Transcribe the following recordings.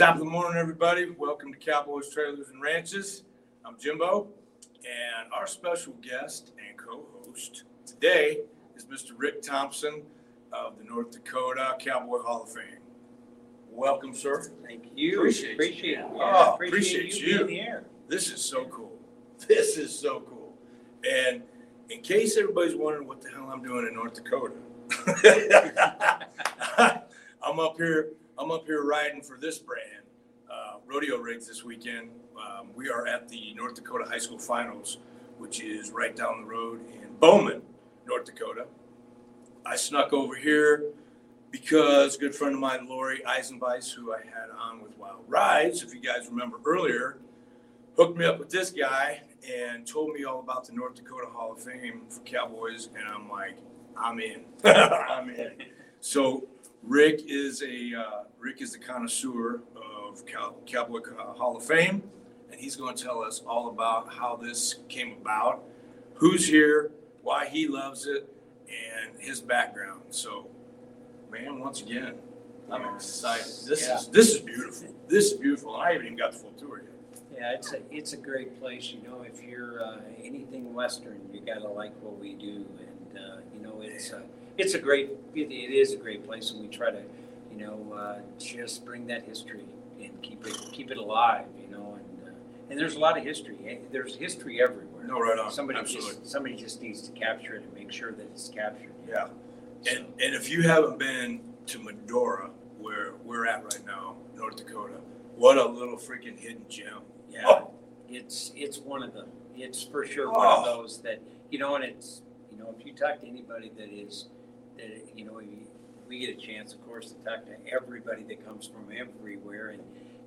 Top of the morning, everybody. Welcome to Cowboys, Trailers, and Ranches. I'm Jimbo, and our special guest and co-host today is Mr. Rick Thompson of the North Dakota Cowboy Hall of Fame. Welcome, sir. Thank you. Appreciate you. Oh, appreciate you being here. This is so cool. This is so cool. And in case everybody's wondering what the hell I'm doing in North Dakota, I'm up here riding for this brand, Rodeo Rigs, this weekend. We are at the North Dakota High School Finals, which is right down the road in Bowman, North Dakota. I snuck over here because a good friend of mine, Lori Eisenbeis, who I had on with Wild Rides, if you guys remember earlier, hooked me up with this guy and told me all about the North Dakota Hall of Fame for Cowboys, and I'm like, I'm in. I'm in. So Rick is the connoisseur of Cowboy Hall of Fame, and he's going to tell us all about how this came about, who's here, why he loves it, and his background. So, man, once again, I'm excited. This is beautiful. This is beautiful. I haven't even got the full tour yet. Yeah, it's a great place. You know, if you're anything Western, you gotta like what we do, and you know, it is a great place, and we try to, you know, just bring that history and keep it alive, you know, and there's a lot of history. There's history everywhere. No, right on. Somebody just needs to capture it and make sure that it's captured. Yeah, so. And if you haven't been to Medora, where we're at right now, North Dakota, what a little freaking hidden gem. Yeah, oh. It's one of them. It's for sure one of those that, you know, and it's, you know, if you talk to anybody that is. You know, we get a chance, of course, to talk to everybody that comes from everywhere, and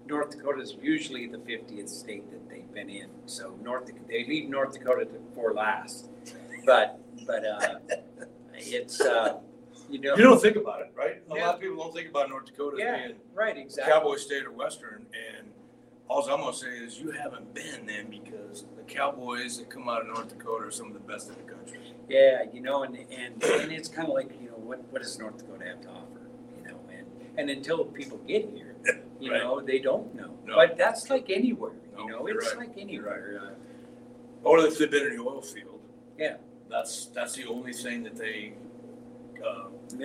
North Dakota is usually the 50th state that they've been in. So they leave North Dakota for last, but it's you know, you don't think about it, right? A lot of people don't think about North Dakota being right, exactly, Cowboy State or Western, and all I'm gonna say is you haven't been then, because the Cowboys that come out of North Dakota are some of the best in the country. Yeah, you know, and it's kind of like, you know, what does North Dakota have to offer, you know, and until people get here, you right. know, they don't know. No. But that's like anywhere, you know, it's right. like anywhere. Right. Or if they've been in the oil field. Yeah. That's the only thing that they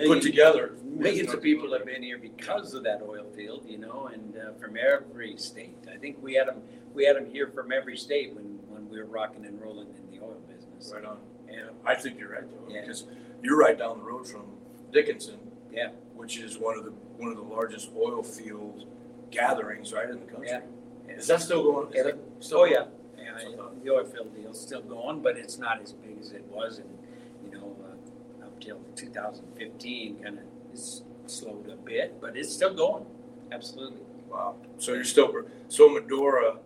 put together. Millions of people have been here because of that oil field, you know, and from every state. I think we had them here from every state when we were rocking and rolling in the oil business. Right on. Yeah, I think you're right, though, because you're right down the road from Dickinson, which is one of the largest oil field gatherings right in the country. Yeah. Is that still going? Is that still going? The oil field deal's still going, but it's not as big as it was, and you know, up till 2015, kind of slowed a bit, but it's still going. Absolutely. Wow. So you're still Medora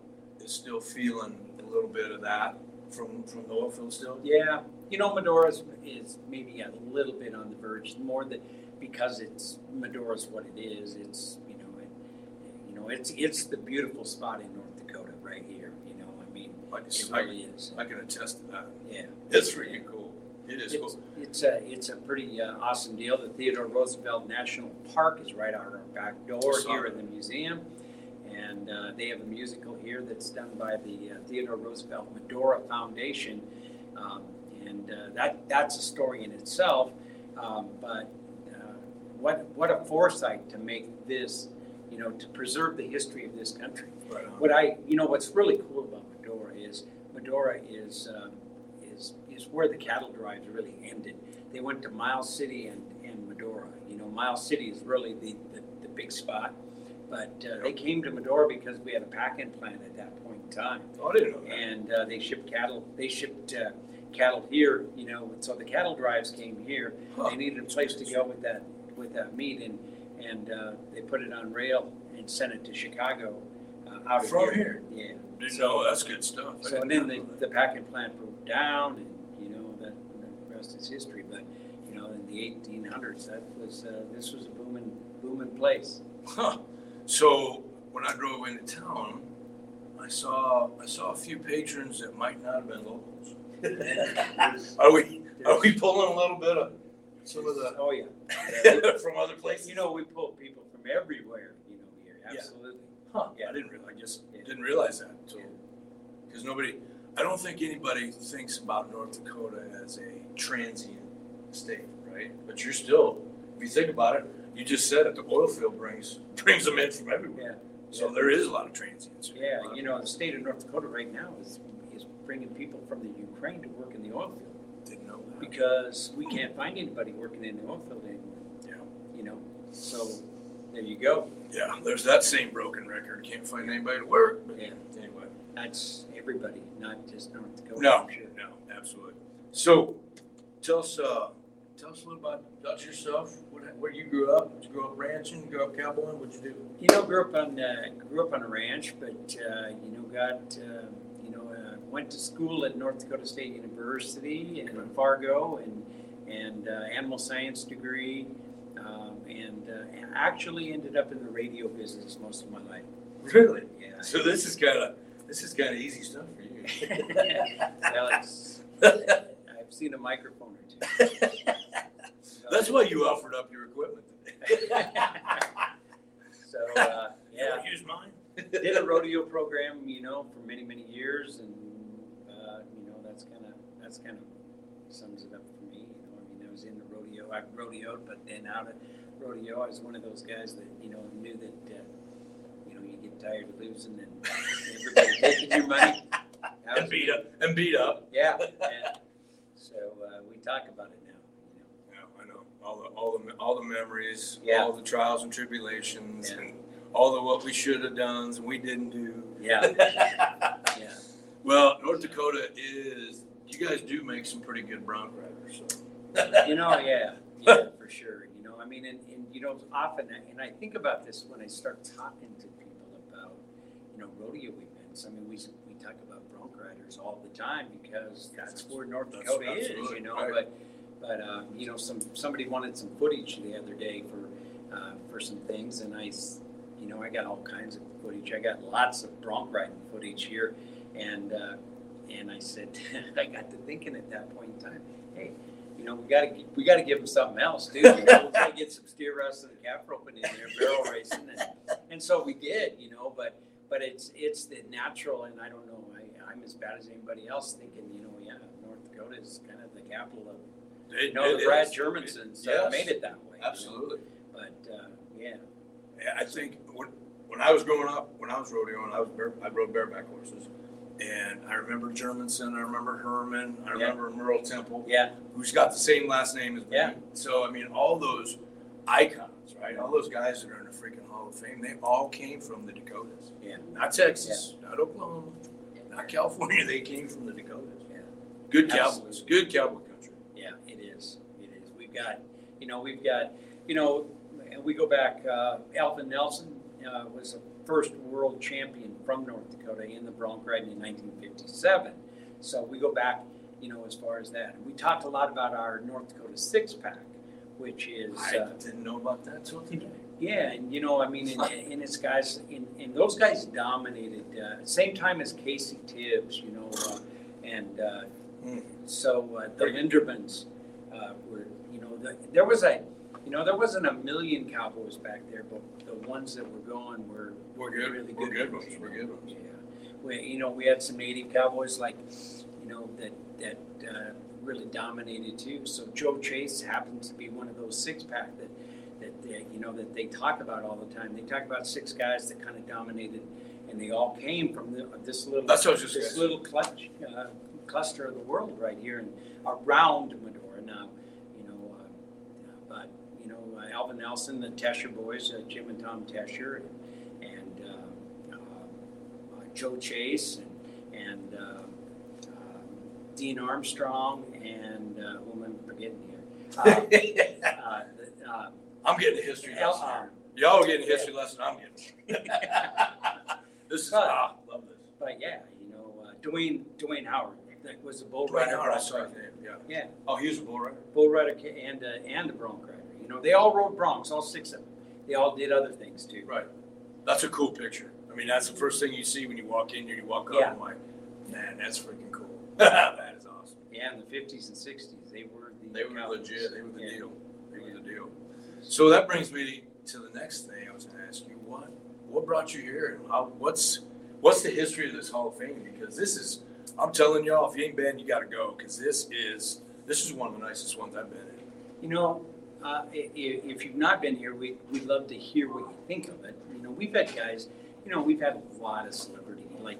is still feeling a little bit of that. From the oil field still? Yeah. You know, Medora is maybe a little bit on the verge, more than because it's Medora's what it is. It's, you know, it's the beautiful spot in North Dakota right here. You know, I mean, it really is. I can attest to that. Yeah. It's really cool. It is cool. It's a pretty awesome deal. The Theodore Roosevelt National Park is right out our back door here in the museum. And they have a musical here that's done by the Theodore Roosevelt Medora Foundation, and that's a story in itself. But what a foresight to make this, you know, to preserve the history of this country. Right. What's really cool about Medora is is where the cattle drives really ended. They went to Miles City and Medora. You know, Miles City is really the big spot. But they came to Medora because we had a packing plant at that point in time. Oh, I didn't know that. And they shipped cattle here, you know. So the cattle drives came here. Huh. They needed a place to go with that meat, and they put it on rail and sent it to Chicago out from of here. Yeah. So that's good stuff. So then the packing plant broke down, and you know the rest is history. But you know, in the 1800s, that was this was a booming place. Huh. So when I drove into town, I saw a few patrons that might not have been locals. Are we pulling a little bit of some of the? Oh yeah, from other places. You know, we pull people from everywhere. You know, here absolutely. Huh. Yeah. I didn't realize. I guess didn't realize that until because nobody. I don't think anybody thinks about North Dakota as a transient state, right? But you're still, if you think about it, you just said it. The oil field brings them in from everywhere. Yeah. So there is a lot of transients. Yeah, you know, the state of North Dakota right now is bringing people from the Ukraine to work in the oil field. Didn't know that. Because we can't find anybody working in the oil field anymore. Yeah. You know, so there you go. Yeah, there's that same broken record. Can't find anybody to work. Yeah. Anyway. That's everybody, not just North Dakota. No, sure. No, absolutely. So tell us a little about yourself. Where you grew up? Did you grow up ranching? Grew up cowboying? What'd you do? You know, grew up on a ranch, but you know, went to school at North Dakota State University in Fargo, and animal science degree, and actually ended up in the radio business most of my life. Really? Yeah. So this is kind of easy stuff for you. Well, I've seen a microphone or two. That's why you offered up your equipment today. So, yeah. Use mine. Did a rodeo program, you know, for many, many years, and you know, that's kind of sums it up for me. You know, I mean, I was in the rodeo. I rodeoed, but then out of rodeo, I was one of those guys that, you know, knew that you know, you get tired of losing and everybody taking your money and beat up. Yeah. And so we talk about it now. All the memories, all the trials and tribulations, and all the what we should have done and we didn't do. Yeah. Yeah. Well, North Dakota is. You guys do make some pretty good bronc riders. So. You know, yeah, for sure. You know, I mean, and you know, often, and I think about this when I start talking to people about, you know, rodeo events. I mean, we talk about bronc riders all the time because that's where North Dakota is. You know, right. But you know, somebody wanted some footage the other day for some things, and I got all kinds of footage. I got lots of bronc riding footage here, and I said, I got to thinking at that point in time, hey, you know, we gotta give them something else, dude. You know, we gotta get some steer rustle and calf roping in there, barrel racing, and so we did, you know. But it's the natural, and I don't know, I'm as bad as anybody else thinking, you know, yeah, North Dakota is kind of the capital of. The Brad Germanson made it that way. Absolutely. You know? But, yeah. I think when I was growing up, when I was rodeoing, I rode bareback horses. And I remember Germanson. I remember Herman. I remember Merle Temple. Yeah. Who's got the same last name as me. Yeah. So, I mean, all those icons, right? All those guys that are in the freaking Hall of Fame, they all came from the Dakotas. Yeah. Not Texas, not Oklahoma, not California. They came from the Dakotas. Yeah. Good cowboys. Good cowboy country. Yeah, it is. It is. We've got, we go back, Alvin Nelson was a first world champion from North Dakota in the bronc riding in 1957. So we go back, you know, as far as that. We talked a lot about our North Dakota six-pack, which is... I didn't know about that till today. Yeah, and, you know, I mean, and it's guys, and those guys dominated, same time as Casey Tibbs, you know, So the Lindermans were, you know, there wasn't a million cowboys back there, but the ones that were going were good, really good. We're good ones. Yeah, we had some native cowboys like, you know, that really dominated too. So Joe Chase happens to be one of those six pack that they talk about all the time. They talk about six guys that kind of dominated, and they all came from this little clutch. Cluster of the world right here and around Medora now, you know, but you know, Alvin Nelson, the Tescher boys, Jim and Tom Tescher, and Joe Chase, and Dean Armstrong, and who am I forgetting here? I'm getting a history lesson. Y'all are getting a history lesson. I'm getting. This is I love this. But yeah, you know, Dwayne Howard. That was a bull rider. Right, I saw his name. Yeah. Oh, he was a bull rider. Bull rider and a bronc rider. You know, they all rode broncs, all six of them. They all did other things too. Right. That's a cool picture. I mean, that's the first thing you see when you walk in here. You walk up and like, man, that's freaking cool. That is awesome. Yeah, in the 50s and 60s, they were legit. They were the deal. So that brings me to the next thing I was going to ask you. What what brought you here? And what's the history of this Hall of Fame? Because this is, I'm telling y'all, if you ain't been, you got to go, because this is one of the nicest ones I've been in. You know, if you've not been here, we'd love to hear what you think of it. You know, we've had guys, you know, we've had a lot of celebrity. Like,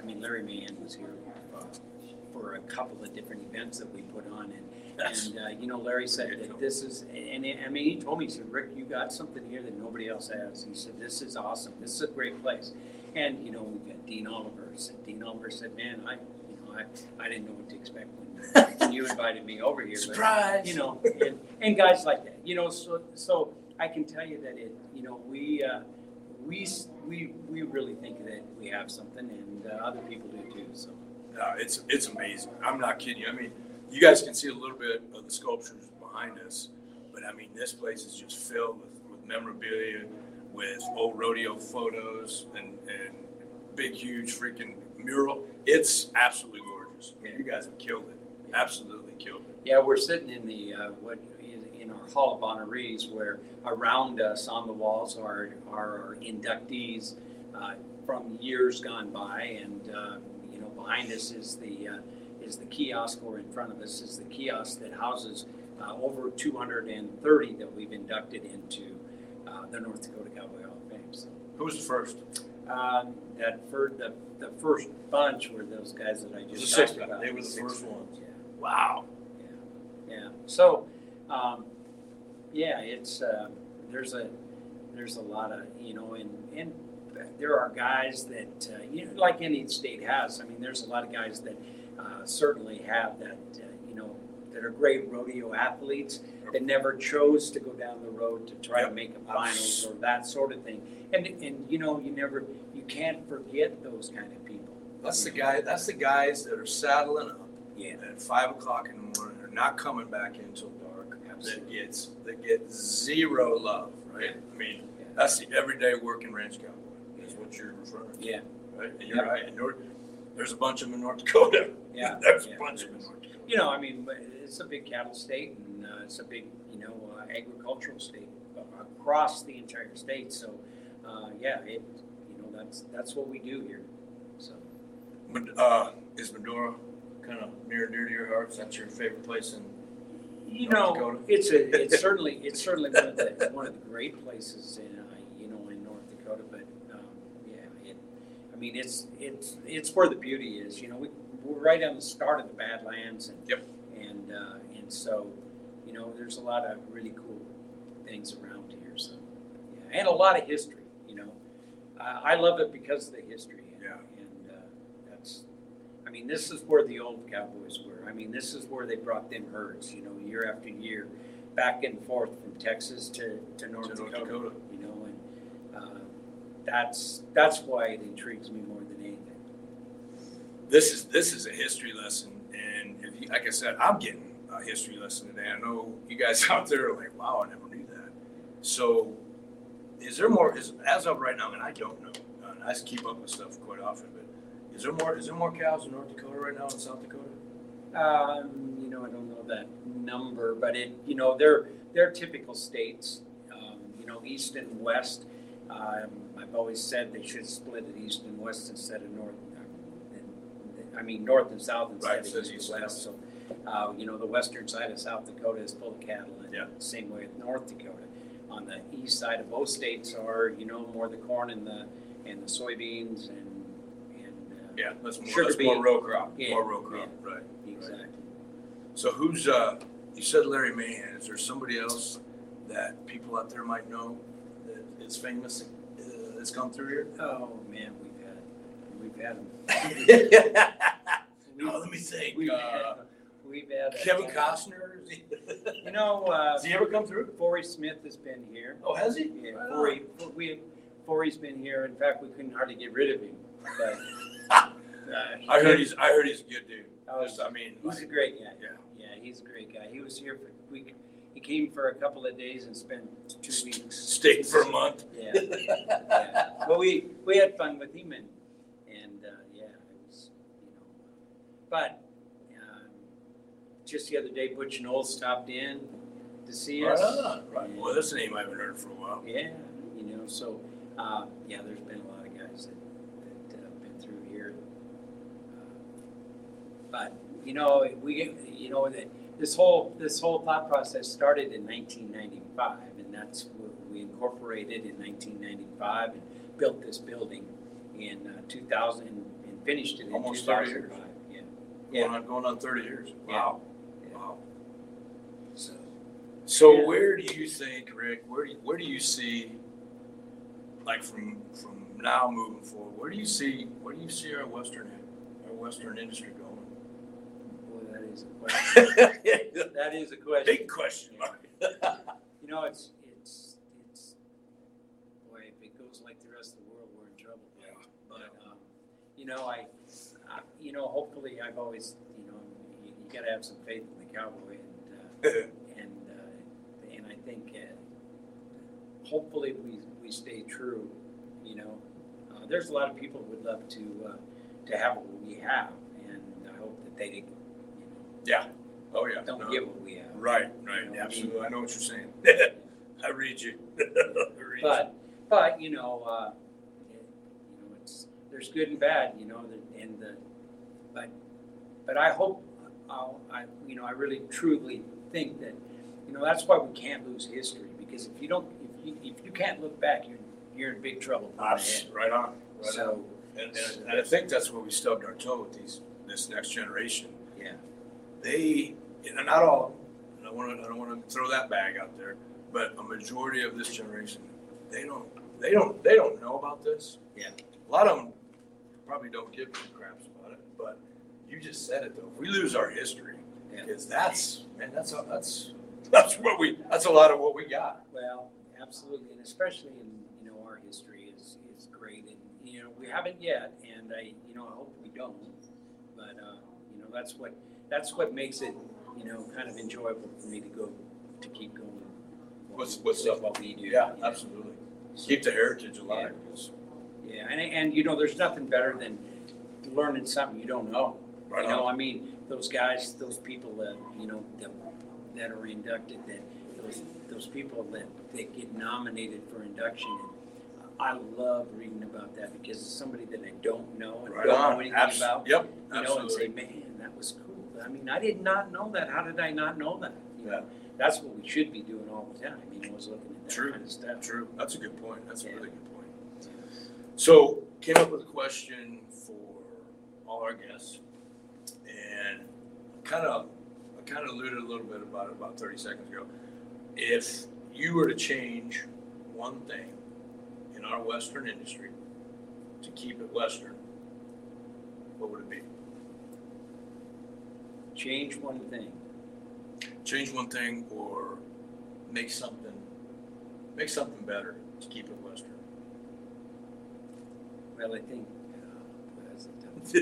I mean, Larry Mahan was here for a couple of different events that we put on. And you know, Larry said that this is, and he told me, he said, Rick, you got something here that nobody else has. He said, this is awesome. This is a great place. And, you know, we've got Dean Oliver. Dean Oliver said, man, I didn't know what to expect when you invited me over here. Surprise! But, you know, and guys like that. You know, so I can tell you that, it, you know, we really think that we have something, and other people do too. So it's amazing. I'm not kidding you. I mean, you guys can see a little bit of the sculptures behind us, but I mean, this place is just filled with memorabilia, with old rodeo photos, and big, huge freaking mural. It's absolutely gorgeous. Yeah. You guys have killed it. Yeah. Absolutely killed it. Yeah, we're sitting in the in our Hall of Honorees, where around us on the walls are inductees from years gone by, and you know, behind us is the kiosk, or in front of us is the kiosk that houses over 230 that we've inducted into the North Dakota Cowboy Hall of Fame. So. Who was the first? The first bunch were those guys that I just talked about. They were the first ones. Yeah. Wow. Yeah. So, it's there's a lot of, you know, and there are guys that you know, like any state has. I mean, there's a lot of guys that certainly have that you know, that are great rodeo athletes that never chose to go down the road to try to make a finals or that sort of thing. And you know, you can't forget those kind of people. That's the guys that are saddling up at 5:00 in the morning. They're not coming back in till dark. Absolutely. That get zero love, right? Yeah. I mean, that's the everyday working ranch cowboy. That's what you're referring to. Yeah. Right? And you're right. And there's a bunch of them in North Dakota. Yeah. there's a bunch of them in North Dakota. You know, I mean, it's a big cattle state, and it's a big, you know, agricultural state across the entire state. So, you know, that's what we do here. So, is Medora kind of near and dear to your heart? Is that your favorite place in North Dakota? It's certainly one of the great places in you know, in North Dakota. But it's where the beauty is. You know, we're right on the start of the Badlands, and so, you know, there's a lot of really cool things around here. So, and a lot of history. You know, I love it because of the history. I mean, this is where the old cowboys were. I mean, this is where they brought them herds. You know, year after year, back and forth from Texas to North Dakota. You know, and that's why it intrigues me more than anything. This is a history lesson, and if you, like I said, I'm getting a history lesson today. I know you guys out there are like, wow, I never knew that. So, is there more? As of right now, and I don't know. I just keep up with stuff quite often, but is there more cows in North Dakota right now than South Dakota? You know, I don't know that number, but you know, they're typical states. You know, east and west. I've always said they should split it east and west instead of north. I mean, north and south instead of east and west. So, you know, the western side of South Dakota is full of cattle, and the same way with North Dakota. On the east side of both states are, you know, more the corn and the soybeans and that's more row crop, right? Exactly. Right. So who's you said Larry Mahan? Is there somebody else that people out there might know that is famous that's come through here? Oh man, we've had them. No, let me think. We've had Kevin Costner. You know, has he ever come through? Forey Smith has been here. Oh, has he? Yeah, right. Forey's been here. In fact, we couldn't hardly get rid of him. But, I heard he's a good dude. He's a great guy. Yeah, he's a great guy. He was here for a week. He came for a couple of days and spent 2 weeks. Stayed for a month. Yeah. Well, we had fun with him and it was, you know, but just the other day, Butch Knowles stopped in to see us. Right. Well, that's a name I haven't heard for a while. Yeah, you know, so. Yeah, there's been a lot of guys that have been through here. But you know, this whole thought process started in 1995, and that's what we incorporated in 1995 and built this building in 2000 and finished it in almost 30 years. Yeah, yeah. Going on 30 years. Wow, yeah. Wow. So yeah. Where do you think, Rick? Where do you see, like from now moving forward? Where do you see our Western industry going? That is a question. That is a question. Big question mark. You know, it's. Boy, if it goes like the rest of the world, we're in trouble. Yeah. But hopefully, I've always, you got to have some faith in the cowboy, and I think hopefully we stay true. You know, there's a lot of people who would love to have what we have, and I hope that they didn't. Yeah. Oh, yeah. Don't get what we have. Right. Absolutely. I know what you're saying. I read you. But there's good and bad, but I hope, I really truly think that, that's why we can't lose history, because if you can't look back, you're in big trouble. Right on. Right so, on. And I think that's where we stubbed our toe with this next generation. Yeah. They, not all, and I don't want to throw that bag out there, but a majority of this generation, they don't know about this. Yeah. A lot of them probably don't give two craps about it. But you just said it though. If we lose our history, because that's a lot of what we got. Well, absolutely, and especially in our history is great, and we haven't yet, and I hope we don't, but that's what makes it, kind of enjoyable for me to keep going. What's up? What we do. Yeah, absolutely. So, keep the heritage alive. Yeah, and there's nothing better than learning something you don't know. Right. Those guys, those people that that are inducted, that those people that get nominated for induction. And I love reading about that because it's somebody that I don't know and know anything about. Yep. Absolutely. And say, man, that was cool. I did not know that. How did I not know that? That's what we should be doing all the time. Was looking at that kind of stuff. True. That's a good point. That's a really good point. So, came up with a question for all our guests, and I kind of alluded a little bit about it about 30 seconds ago. If you were to change one thing in our Western industry to keep it Western, what would it be? Change one thing or make something better to keep it Western. Well, I think that's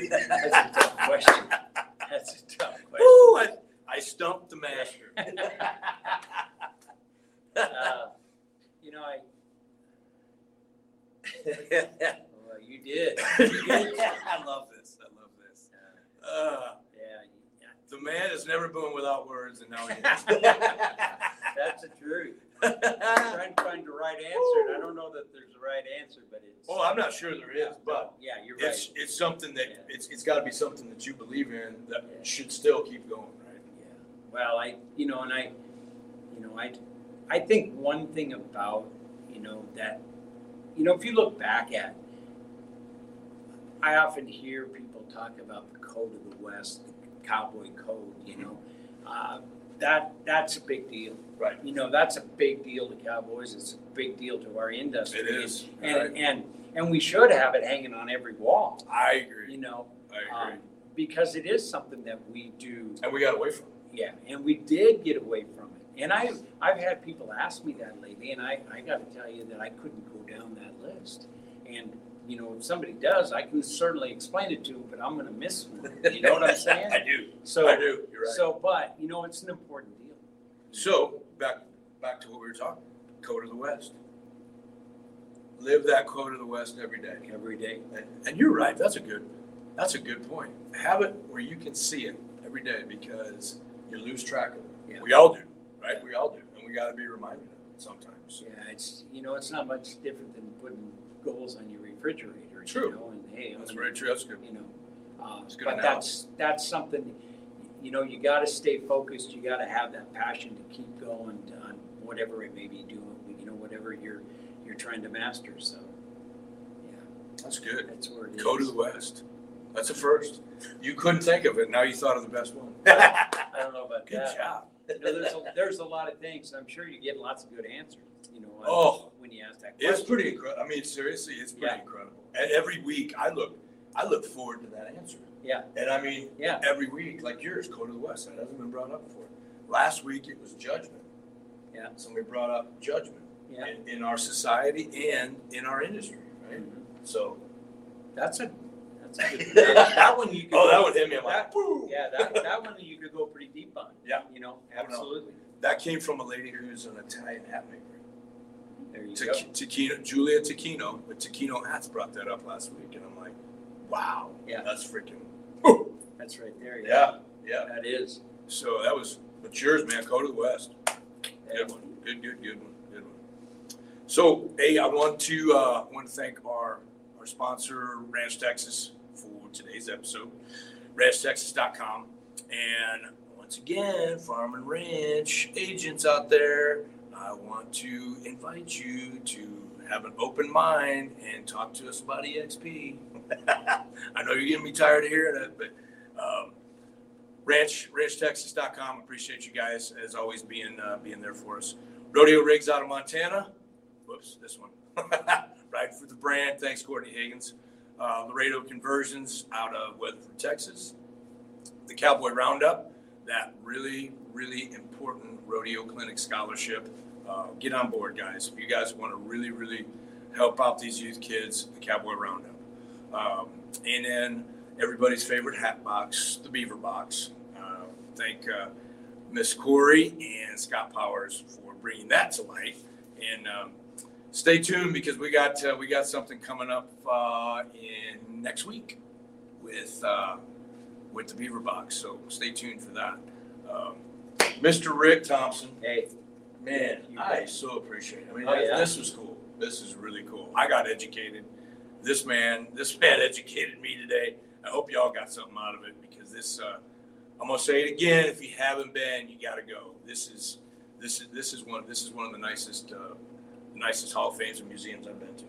a tough question. Woo, I stumped the master. Well, you did. I love this. The man has never been without words, and now he is. That's the truth. I'm trying to find the right answer, and I don't know that there's a right answer, but it's... Oh, I'm not sure there is, but... Yeah, you're right. It's something that... Yeah. It's got to be something that you believe in that should still keep going, right? Yeah. Well, I think one thing about, that... if you look back at... I often hear people talk about the code of the West, cowboy code, that's a big deal, right? That's a big deal to cowboys. It's a big deal to our industry. It is, and we should have it hanging on every wall. I agree. Because it is something that we do, and we got away from it. Yeah, and we did get away from it. And I've had people ask me that lately, and I got to tell you that I couldn't go down that list. And if somebody does, I can certainly explain it to them, but I'm going to miss one. You know what I'm saying? I do. So I do. You're right. So, but it's an important deal. So back to what we were talking. Code of the West. Live that code of the West every day. Every day. And you're right. That's a good point. Have it where you can see it every day, because you lose track of it. Yeah. We all do, right? Yeah. We all do, and we got to be reminded of it sometimes. Yeah. It's it's not much different than putting goes on your refrigerator. True. You know, and hey, that's very true. That's good. You know, but that's something. You know, you got to stay focused. You got to have that passion to keep going on whatever it may be doing. You know, whatever you're trying to master. So, yeah, that's good. That's where it is. Go to the West. That's a first. You couldn't think of it. Now you thought of the best one. I don't know about that. Good job. You know, there's a lot of things. I'm sure you get lots of good answers. You know, when you ask that question. It's pretty incredible. I mean, seriously, it's pretty incredible. And every week I look forward to that answer. Yeah. And I mean, every week, like yours, go to the West. That hasn't been brought up before. Last week it was judgment. Yeah. Somebody brought up judgment in our society and in our industry, right? Mm-hmm. So that's a good that one you could that one hit me. That one you could go pretty deep on. Yeah. You know, absolutely. That came from a lady who's an Italian hat maker. There you go. Takino, Julia Takino, but Takino Hats brought that up last week, and I'm like, wow, that's freaking. Whoo. That's right there. Yeah, that is. So that was, but yours, man, go to the West. Good one, good one. So, hey, I want to thank our sponsor, Ranch Texas, for today's episode, RanchTexas.com, and once again, Farm and Ranch agents out there. I want to invite you to have an open mind and talk to us about EXP. I know you're getting me tired of hearing it, but RanchTexas.com. Appreciate you guys, as always, being there for us. Rodeo Rigs out of Montana. Whoops, this one. Right for the brand. Thanks, Courtney Higgins. Laredo Conversions out of Weatherford, Texas. The Cowboy Roundup. That really, really important rodeo clinic scholarship. Get on board, guys. If you guys want to really, really help out these youth kids, the Cowboy Roundup. And then everybody's favorite hat box, the Beaver Box. Thank Miss Corey and Scott Powers for bringing that to light. And stay tuned, because we got something coming up in next week with the Beaver Box, so stay tuned for that. Mr. Rick Thompson. Hey. Man, I so appreciate it. I mean, this was cool. This is really cool. I got educated. This man educated me today. I hope y'all got something out of it, because this, I'm going to say it again, if you haven't been, you got to go. This is one of the nicest Hall of Fames and museums I've been to.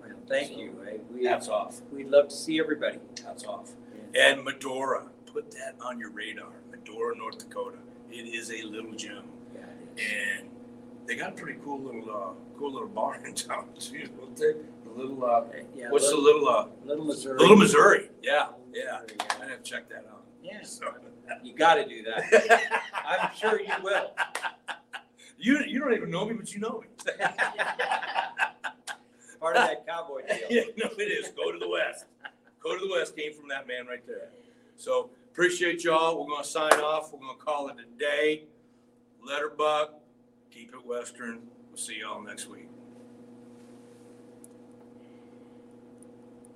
Well, thank you. Right? Hats off. We'd love to see everybody. Hats off. And Medora, put that on your radar. Medora, North Dakota. It is a little gem. Yeah, it is. And they got a pretty cool little bar in town too. Little Missouri. Little Missouri. Yeah. I didn't check that out. Yeah. So. You got to do that. I'm sure you will. You don't even know me, but you know me. Part of that cowboy deal. Yeah, no, it is. Go to the West. Go to the West came from that man right there. So appreciate y'all. We're going to sign off. We're going to call it a day. Let her buck. Keep it Western. We'll see y'all next week.